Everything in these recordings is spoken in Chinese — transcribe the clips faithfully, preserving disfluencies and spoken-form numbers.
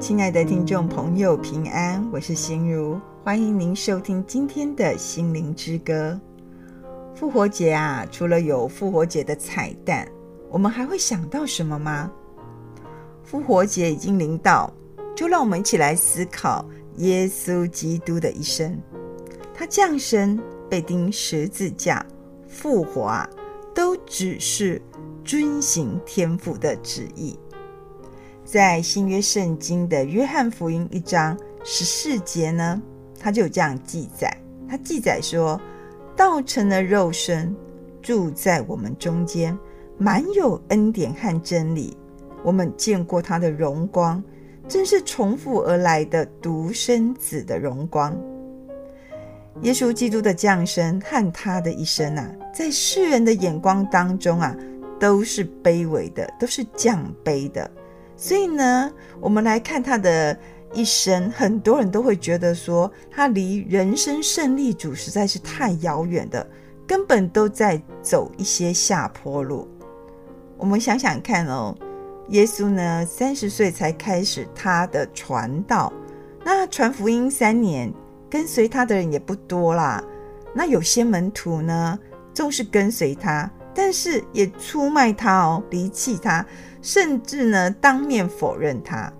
亲爱的听众朋友，平安，我是心如，欢迎您收听今天的心灵之歌。复活节啊，除了有复活节的彩蛋，我们还会想到什么吗？复活节已经临到，就让我们一起来思考耶稣基督的一生。他降生、被钉十字架、复活啊，都只是遵行天父的旨意。在新约圣经的约翰福音一章十四节呢，他就有这样记载，他记载说，道成了肉身，住在我们中间，满有恩典和真理。我们见过他的荣光，正是从父而来的独生子的荣光。耶稣基督的降生和他的一生啊，在世人的眼光当中啊，都是卑微的，都是降卑的。所以呢，我们来看他的一生，很多人都会觉得说，他离人生胜利主实在是太遥远的，根本都在走一些下坡路。我们想想看哦，耶稣呢，三十岁才开始他的传道，那传福音三年，跟随他的人也不多啦。那有些门徒呢，纵是跟随他，但是也出卖他哦，离弃他，甚至呢当面否认他。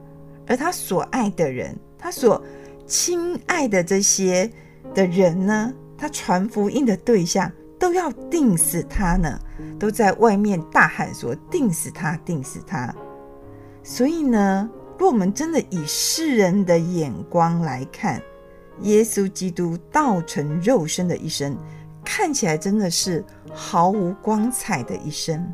而他所爱的人，他所亲爱的这些的人呢，他传福音的对象都要钉死他呢，都在外面大喊说，钉死他，钉死他。所以呢，若我们真的以世人的眼光来看，耶稣基督道成肉身的一生，看起来真的是毫无光彩的一生。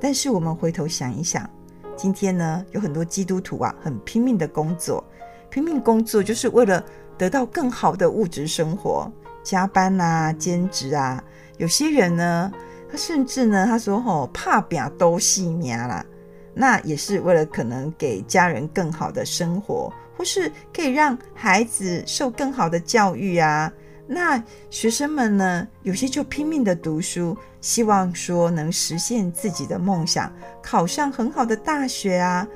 但是我们回头想一想，今天呢，有很多基督徒啊，很拼命的工作，拼命工作就是为了得到更好的物质生活，加班啊，兼职啊。有些人呢，他甚至呢，他说吼，怕拼都细命啦，那也是为了可能给家人更好的生活，或是可以让孩子受更好的教育啊。那学生们呢，有些就拼命的读书，希望说能实现自己的梦想，考上很好的大学啊。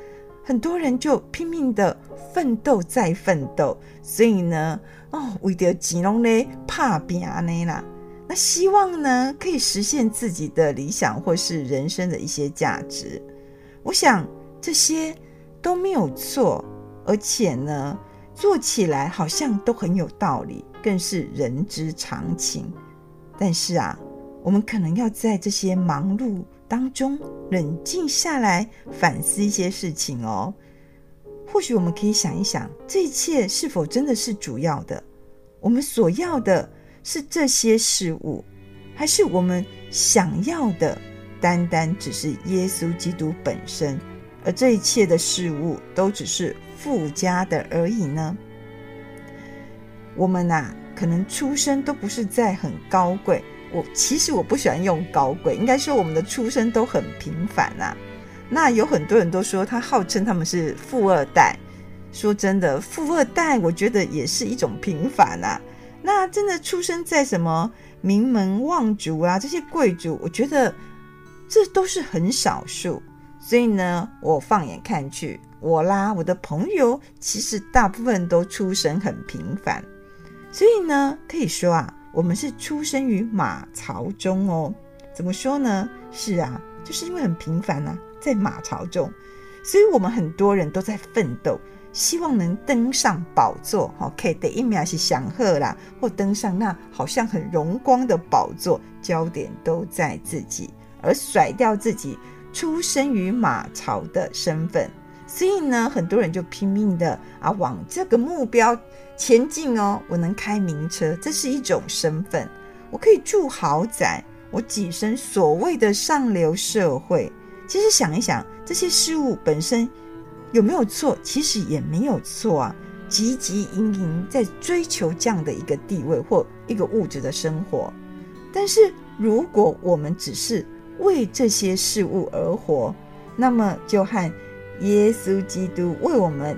很多人就拼命的奋斗再奋斗，所以呢，哦，为着钱拢咧打拼呢啦。那希望呢，可以实现自己的理想或是人生的一些价值。我想这些都没有错，而且呢，做起来好像都很有道理，更是人之常情。但是啊，我们可能要在这些忙碌当中冷静下来，反思一些事情哦。或许我们可以想一想，这一切是否真的是主要的？我们所要的是这些事物，还是我们想要的单单只是耶稣基督本身，而这一切的事物都只是附加的而已呢？我们啊，可能出生都不是在很高贵，我其实我不喜欢用高贵，应该说我们的出生都很平凡啊。那有很多人都说他号称他们是富二代，说真的，富二代我觉得也是一种平凡啊。那真的出生在什么名门望族啊，这些贵族，我觉得这都是很少数。所以呢，我放眼看去，我啦，我的朋友，其实大部分都出生很平凡。所以呢，可以说啊，我们是出生于马槽中哦。怎么说呢？是啊，就是因为很平凡啊，在马槽中，所以我们很多人都在奋斗，希望能登上宝座，可以得一秒是享贺啦，或登上那好像很荣光的宝座，焦点都在自己，而甩掉自己出生于马槽的身份。所以呢，很多人就拼命的啊，往这个目标前进哦。我能开名车，这是一种身份；我可以住豪宅，我跻身所谓的上流社会。其实想一想，这些事物本身有没有错？其实也没有错啊。汲汲营营在追求这样的一个地位或一个物质的生活，但是如果我们只是为这些事物而活，那么就和耶稣基督为我们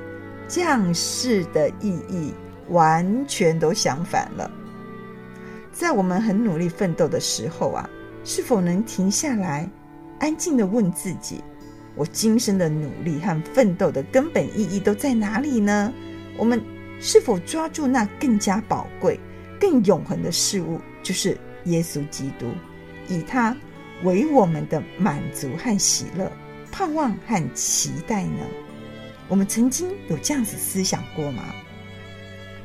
降世的意义完全都相反了。在我们很努力奋斗的时候啊，是否能停下来安静地问自己，我今生的努力和奋斗的根本意义都在哪里呢？我们是否抓住那更加宝贵更永恒的事物，就是耶稣基督，以他为我们的满足和喜乐、盼望和期待呢？我们曾经有这样子思想过吗？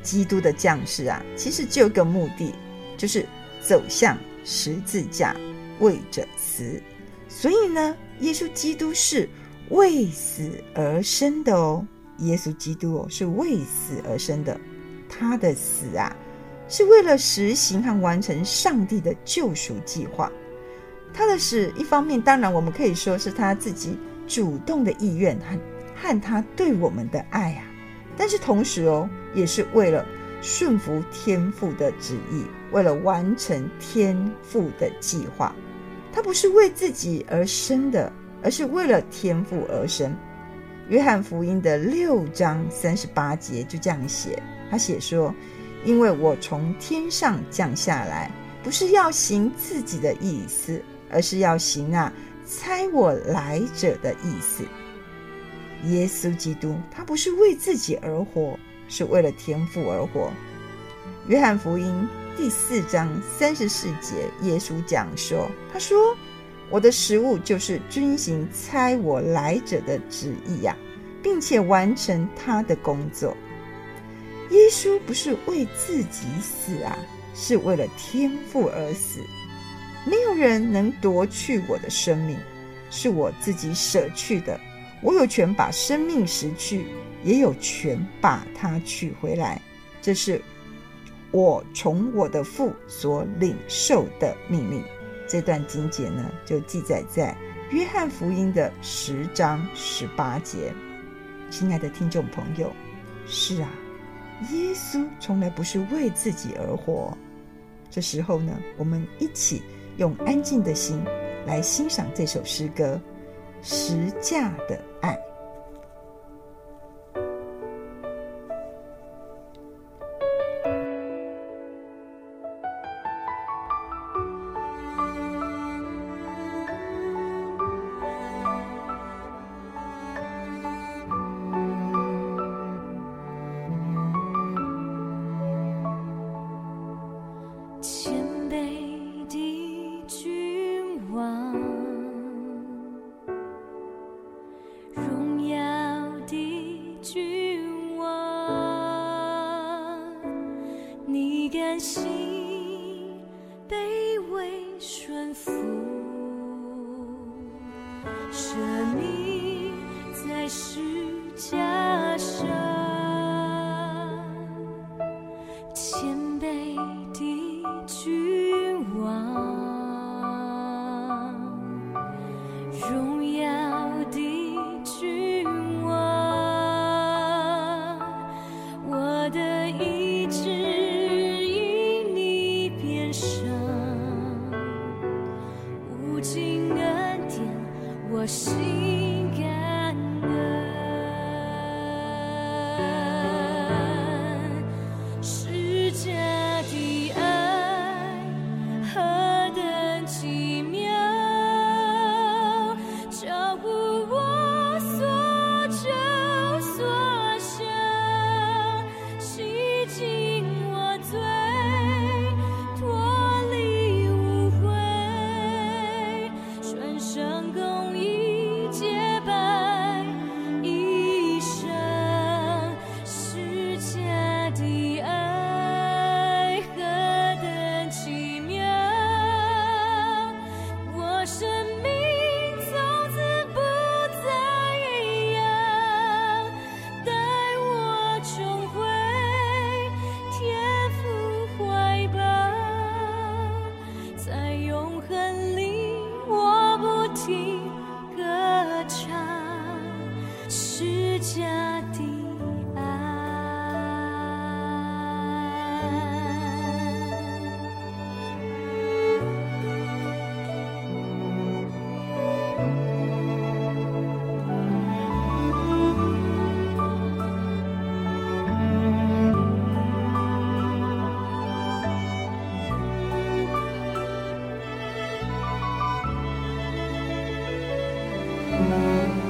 基督的降世啊，其实只有个目的，就是走向十字架，为着死。所以呢，耶稣基督是为死而生的哦，耶稣基督哦是为死而生的，他的死啊，是为了实行和完成上帝的救赎计划。他的死，一方面当然我们可以说是他自己主动的意愿和和他对我们的爱啊，但是同时哦，也是为了顺服天父的旨意，为了完成天父的计划。他不是为自己而生的，而是为了天父而生。约翰福音的六章三十八节就这样写，他写说，因为我从天上降下来，不是要行自己的意思，而是要行啊差我来者的意思。耶稣基督他不是为自己而活，是为了天父而活。约翰福音第四章三十四节，耶稣讲说，他说，我的食物就是遵行差我来者的旨意啊，并且完成他的工作。耶稣不是为自己死啊，是为了天父而死。没有人能夺去我的生命，是我自己舍去的，我有权把生命拾去，也有权把它取回来，这是我从我的父所领受的命令。这段经节呢，就记载在约翰福音的十章十八节。亲爱的听众朋友，是啊，耶稣从来不是为自己而活。这时候呢，我们一起用安静的心来欣赏这首诗歌《十架的爱》。Thank you.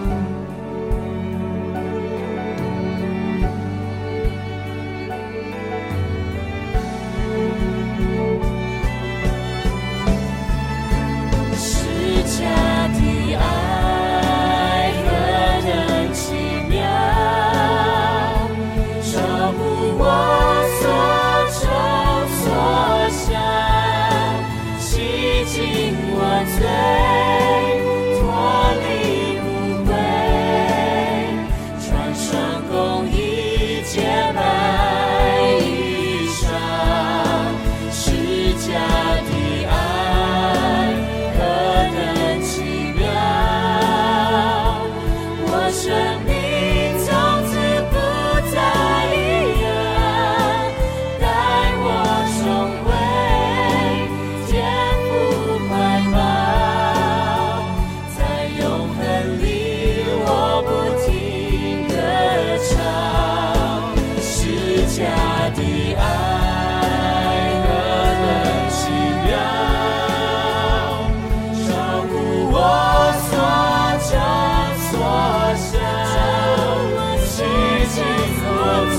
的爱和的奇妙，照顾我所求所想，奇迹所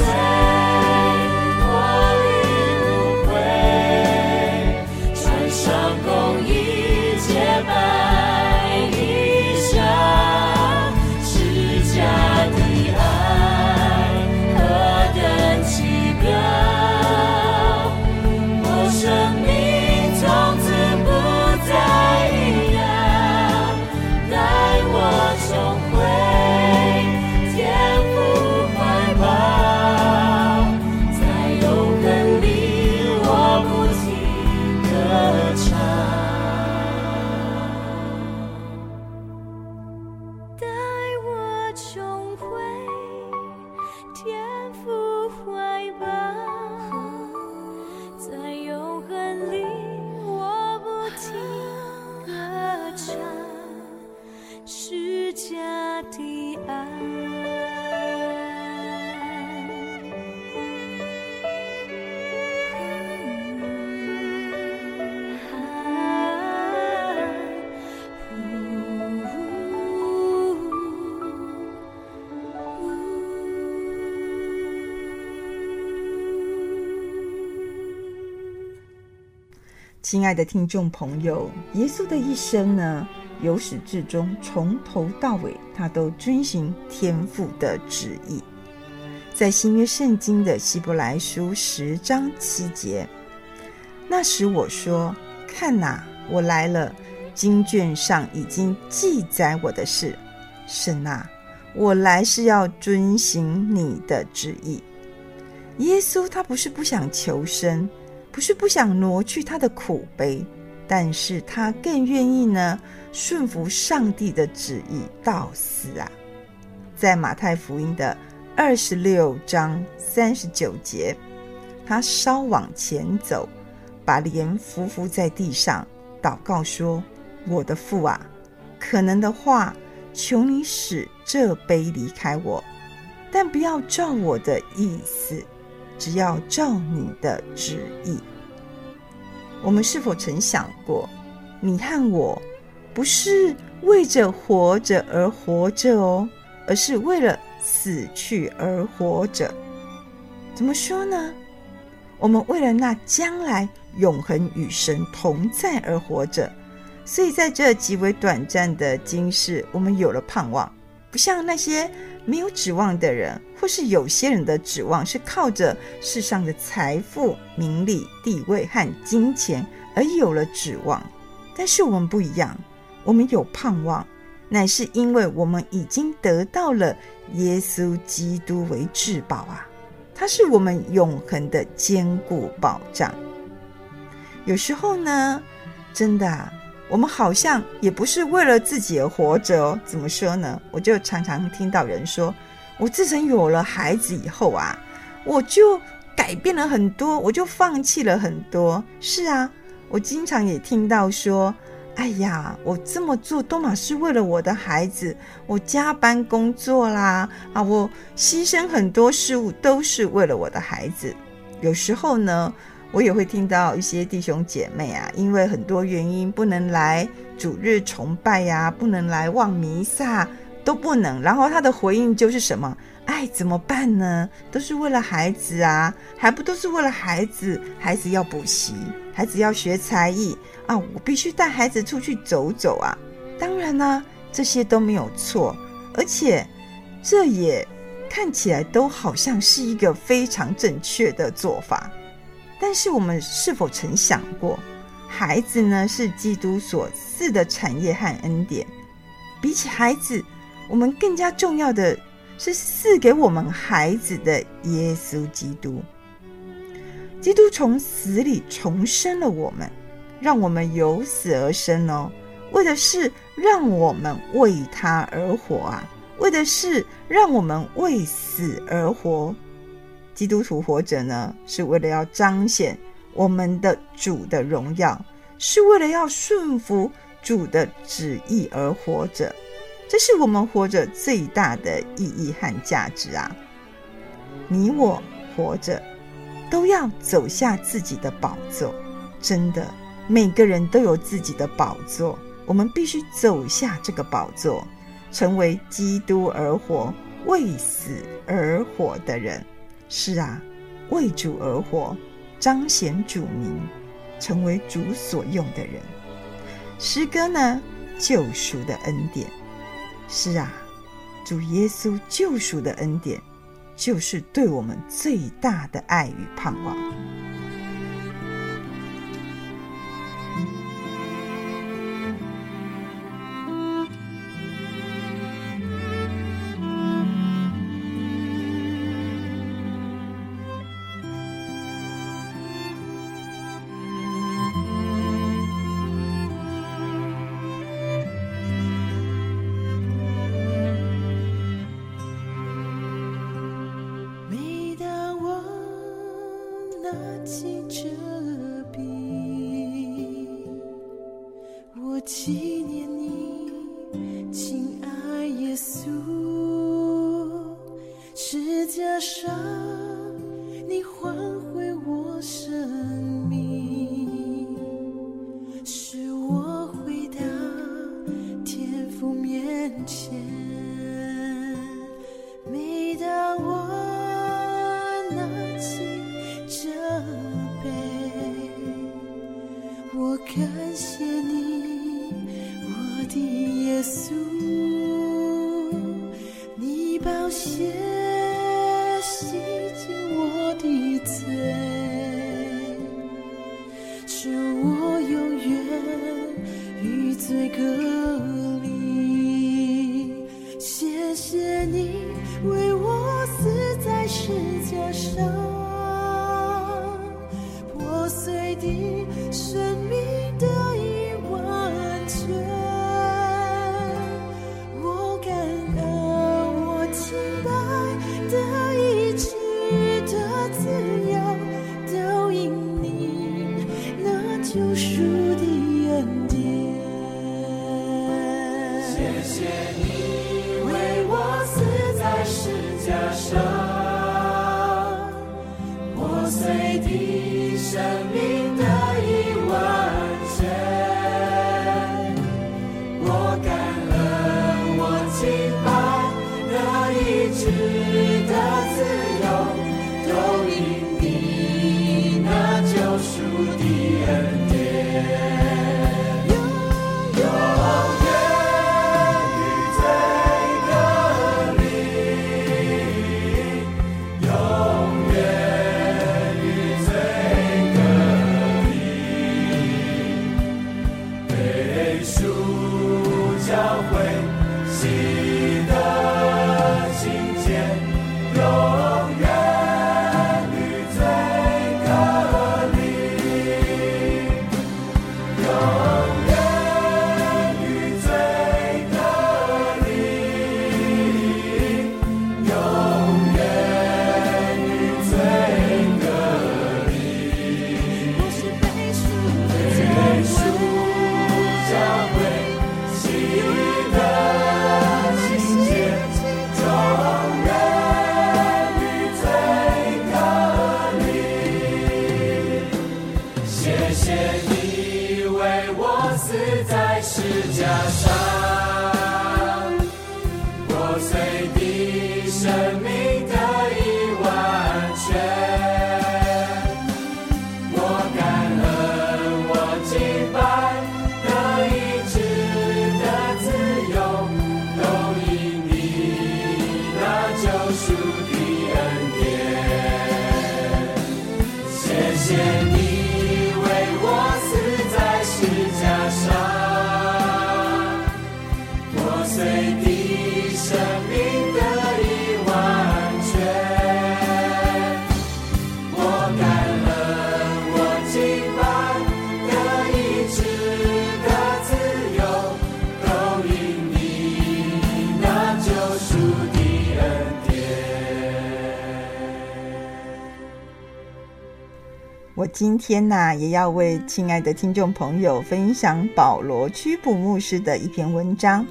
最我力无悔，穿上公义洁白衣裳，是家的爱何等奇妙，亲爱的听众朋友，耶稣的一生呢，由始至终，从头到尾，他都遵行天父的旨意。在新约圣经的希伯来书十章七节，那时我说，看哪，我来了，经卷上已经记载我的事。神啊，我来是要遵行你的旨意。耶稣他不是不想求生，不是不想挪去他的苦悲，但是他更愿意呢顺服上帝的旨意到死啊！在马太福音的二十六章三十九节，他稍往前走，把脸伏伏在地上，祷告说：“我的父啊，可能的话，求你使这杯离开我，但不要照我的意思。”只要照你的旨意。我们是否曾想过，你和我不是为着活着而活着哦，而是为了死去而活着。怎么说呢？我们为了那将来永恒与神同在而活着，所以在这极为短暂的今世，我们有了盼望，不像那些没有指望的人，或是有些人的指望是靠着世上的财富、名利、地位和金钱而有了指望。但是我们不一样，我们有盼望，乃是因为我们已经得到了耶稣基督为至宝啊！他是我们永恒的坚固保障。有时候呢，真的啊，我们好像也不是为了自己而活着哦。怎么说呢？我就常常听到人说，我自从有了孩子以后啊，我就改变了很多，我就放弃了很多。是啊，我经常也听到说，哎呀，我这么做都嘛是为了我的孩子，我加班工作啦，啊，我牺牲很多事物都是为了我的孩子。有时候呢，我也会听到一些弟兄姐妹啊，因为很多原因不能来主日崇拜啊，不能来望弥撒，都不能。然后他的回应就是什么？哎，怎么办呢？都是为了孩子啊，还不都是为了孩子？孩子要补习，孩子要学才艺啊，我必须带孩子出去走走啊。当然啦、啊，这些都没有错，而且这也看起来都好像是一个非常正确的做法。但是我们是否曾想过，孩子呢是基督所赐的产业和恩典，比起孩子，我们更加重要的是赐给我们孩子的耶稣基督。基督从死里重生了我们，让我们由死而生哦，为的是让我们为他而活啊，为的是让我们为死而活。基督徒活着呢，是为了要彰显我们的主的荣耀，是为了要顺服主的旨意而活着，这是我们活着最大的意义和价值啊！你我活着，都要走下自己的宝座。真的，每个人都有自己的宝座，我们必须走下这个宝座，成为基督而活、为死而活的人。是啊，为主而活，彰显主名，成为主所用的人。诗歌呢，救赎的恩典。是啊，主耶稣救赎的恩典，就是对我们最大的爱与盼望。我今天呢、啊，也要为亲爱的听众朋友分享保罗屈普牧师的一篇文章。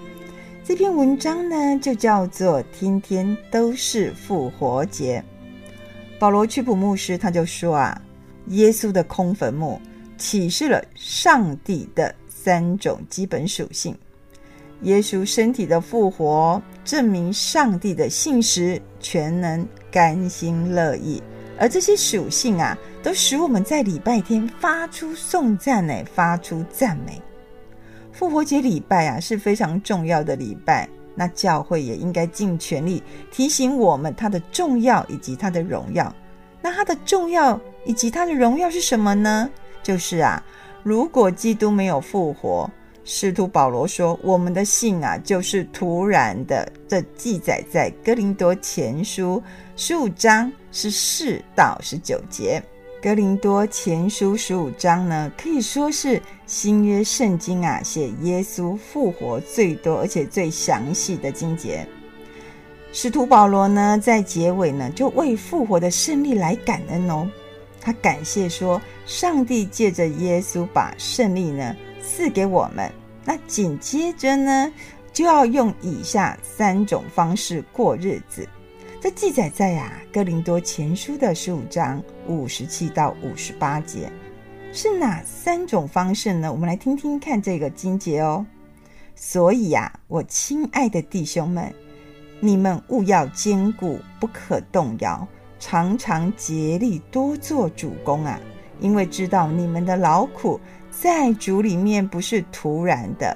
这篇文章呢，就叫做《天天都是复活节》。保罗屈普牧师他就说啊，耶稣的空坟墓启示了上帝的三种基本属性。耶稣身体的复活证明上帝的信实、全能、甘心乐意，而这些属性啊，都使我们在礼拜天发出颂赞，发出赞美。复活节礼拜啊是非常重要的礼拜，那教会也应该尽全力提醒我们它的重要以及它的荣耀。那它的重要以及它的荣耀是什么呢？就是啊，如果基督没有复活，使徒保罗说我们的信啊就是突然的，这记载在哥林多前书十五章是四到十九节。哥林多前书十五章呢，可以说是新约圣经啊写耶稣复活最多而且最详细的经节。使徒保罗呢在结尾呢就为复活的胜利来感恩哦，他感谢说上帝借着耶稣把胜利呢赐给我们，那紧接着呢就要用以下三种方式过日子。这记载在啊哥林多前书的十五章五十七到五十八节。是哪三种方式呢？我们来听听看这个经节哦。所以啊我亲爱的弟兄们，你们务要坚固，不可动摇，常常竭力多做主工啊，因为知道你们的劳苦在主里面不是突然的。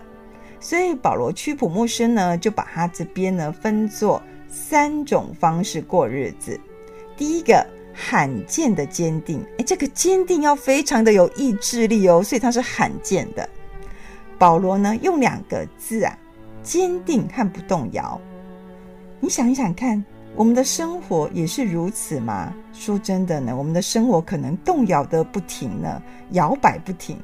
所以保罗屈普牧师呢就把他这边呢分作三种方式过日子。第一个，罕见的坚定，这个坚定要非常的有意志力哦，所以它是罕见的。保罗呢用两个字啊，坚定和不动摇。你想一想看，我们的生活也是如此吗？说真的呢，我们的生活可能动摇的不停呢，摇摆不停。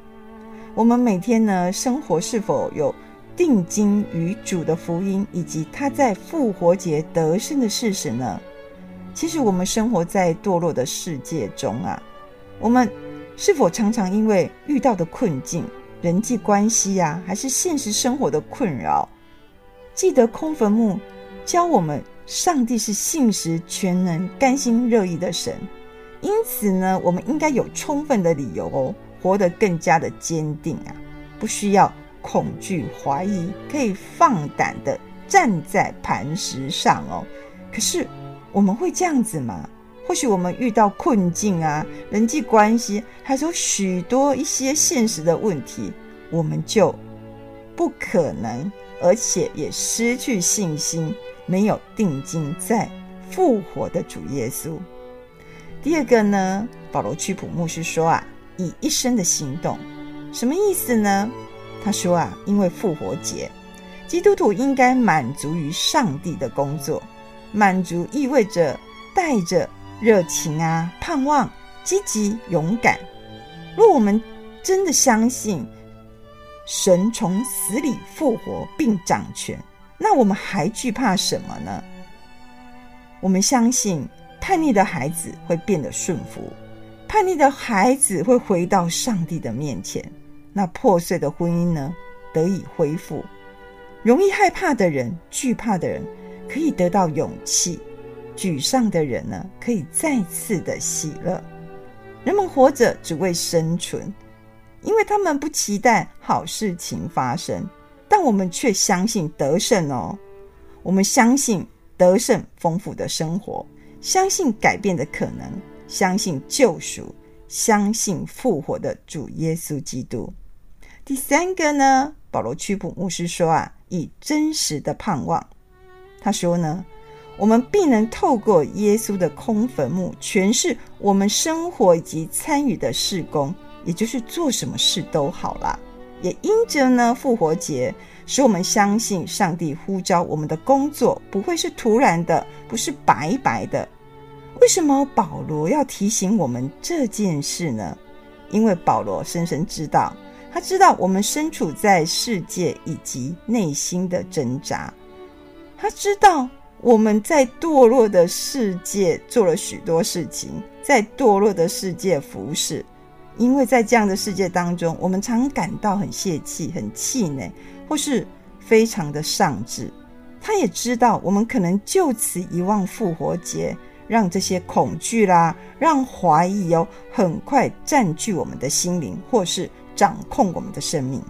我们每天呢生活是否有定睛于主的福音以及他在复活节得胜的事实呢？其实我们生活在堕落的世界中啊，我们是否常常因为遇到的困境、人际关系啊，还是现实生活的困扰？记得空坟墓教我们上帝是信实、全能、甘心乐意的神，因此呢我们应该有充分的理由哦，活得更加的坚定啊，不需要恐惧怀疑，可以放胆的站在磐石上哦。可是我们会这样子吗？或许我们遇到困境啊、人际关系，还有许多一些现实的问题，我们就不可能，而且也失去信心，没有定睛在复活的主耶稣。第二个呢，保罗屈普牧师说啊，以一生的行动。什么意思呢？他说啊，因为复活节基督徒应该满足于上帝的工作。满足意味着带着热情啊、盼望、积极、勇敢。若我们真的相信神从死里复活并掌权，那我们还惧怕什么呢？我们相信叛逆的孩子会变得顺服，叛逆的孩子会回到上帝的面前，那破碎的婚姻呢得以恢复，容易害怕的人、惧怕的人可以得到勇气，沮丧的人呢可以再次的喜乐。人们活着只为生存，因为他们不期待好事情发生，但我们却相信得胜哦。我们相信得胜丰富的生活，相信改变的可能，相信救赎，相信复活的主耶稣基督。第三个呢，保罗屈普牧师说啊，以真实的盼望。他说呢，我们必能透过耶稣的空坟墓诠释我们生活以及参与的事工，也就是做什么事都好啦。也因着呢复活节使我们相信上帝呼召我们的工作不会是突然的，不是白白的。为什么保罗要提醒我们这件事呢？因为保罗深深知道，他知道我们身处在世界以及内心的挣扎。他知道我们在堕落的世界做了许多事情，在堕落的世界服侍，因为在这样的世界当中，我们常感到很泄气、很气馁，或是非常的丧志。他也知道我们可能就此遗忘复活节，让这些恐惧啦，让怀疑哦，很快占据我们的心灵，或是掌控我们的生命。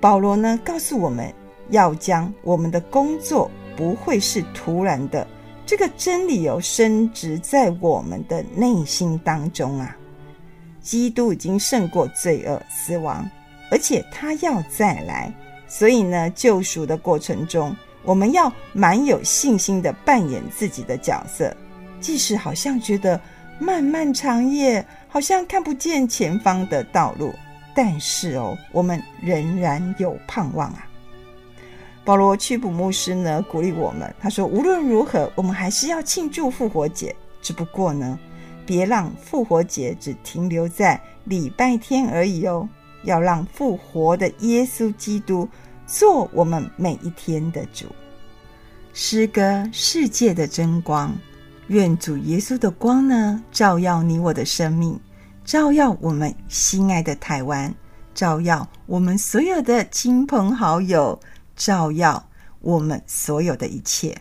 保罗呢，告诉我们要将我们的工作不会是突然的这个真理哦，深植在我们的内心当中啊。基督已经胜过罪恶、死亡，而且他要再来，所以呢，救赎的过程中，我们要蛮有信心的扮演自己的角色，即使好像觉得漫漫长夜，好像看不见前方的道路，但是哦，我们仍然有盼望啊。保罗屈普牧师呢，鼓励我们，他说无论如何，我们还是要庆祝复活节，只不过呢，别让复活节只停留在礼拜天而已哦，要让复活的耶稣基督做我们每一天的主。诗歌世界的真光，愿主耶稣的光呢，照耀你我的生命，照耀我们心爱的台湾，照耀我们所有的亲朋好友，照耀我们所有的一切。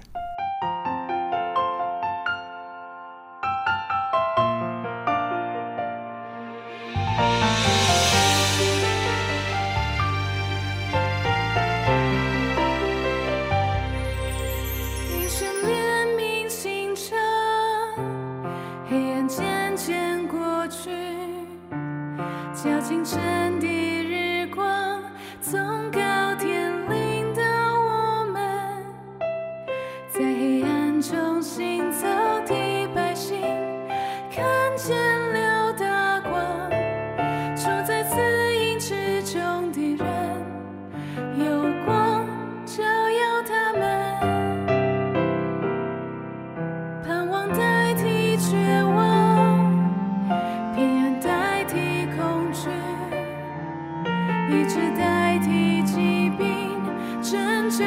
拯救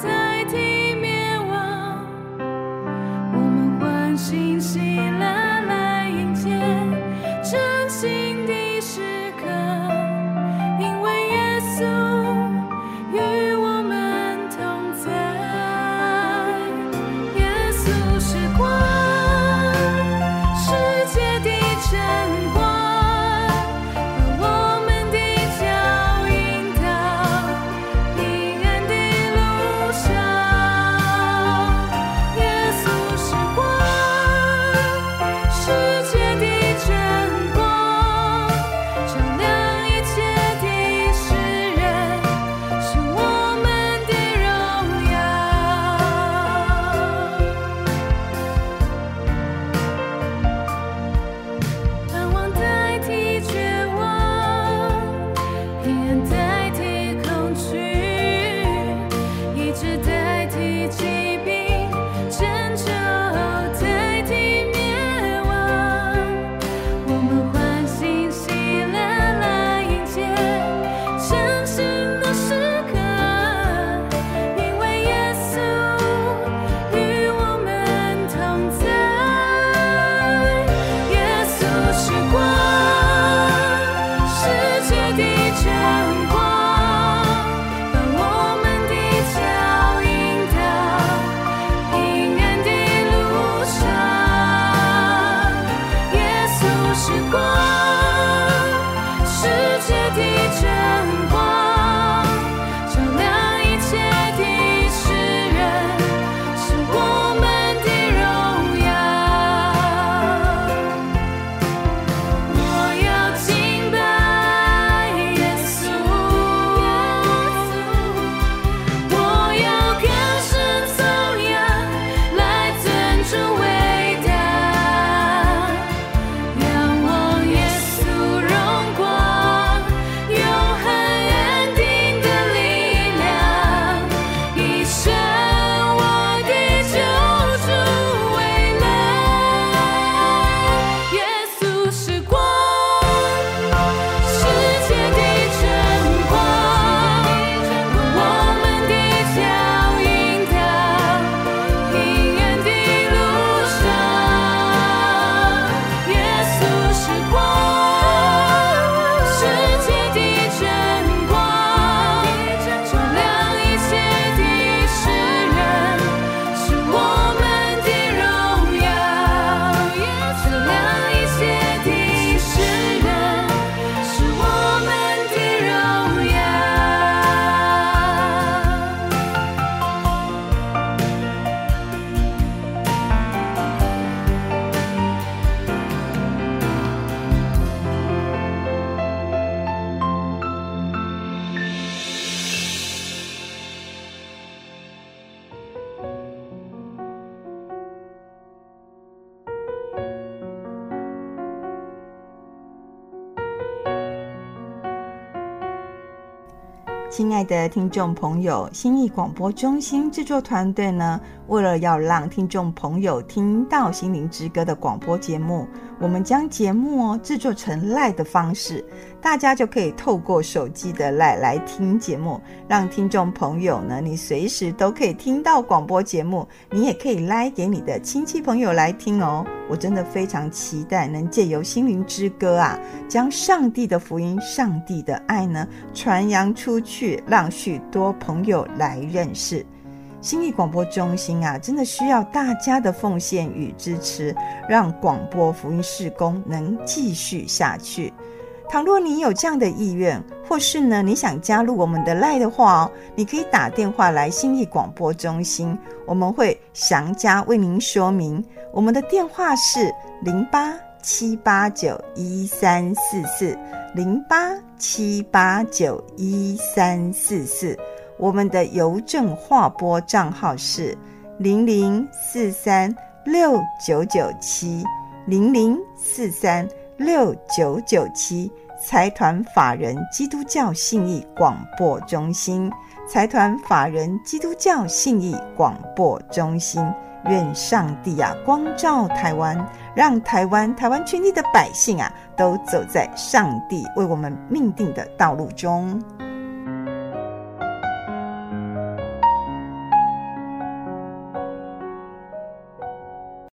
代替灭亡，亲爱的听众朋友，新义广播中心制作团队呢，为了要让听众朋友听到心灵之歌的广播节目，我们将节目哦制作成 L I N E 的方式，大家就可以透过手机的 L I N E 来听节目，让听众朋友呢，你随时都可以听到广播节目，你也可以 L I N E 给你的亲戚朋友来听哦。我真的非常期待能借由心灵之歌啊，将上帝的福音、上帝的爱呢传扬出去，让许多朋友来认识新义广播中心啊，真的需要大家的奉献与支持，让广播福音事工能继续下去。倘若你有这样的意愿，或是呢你想加入我们的 L I N E 的话哦，你可以打电话来新义广播中心，我们会详加为您说明。我们的电话是零八七八九一三四四，零八七八九一三四四。我们的邮政划拨账号是零零四三六九九七，零零四三六九九七。财团法人基督教信义广播中心，财团法人基督教信义广播中心。愿上帝啊光照台湾，让台湾台湾全体的百姓啊都走在上帝为我们命定的道路中。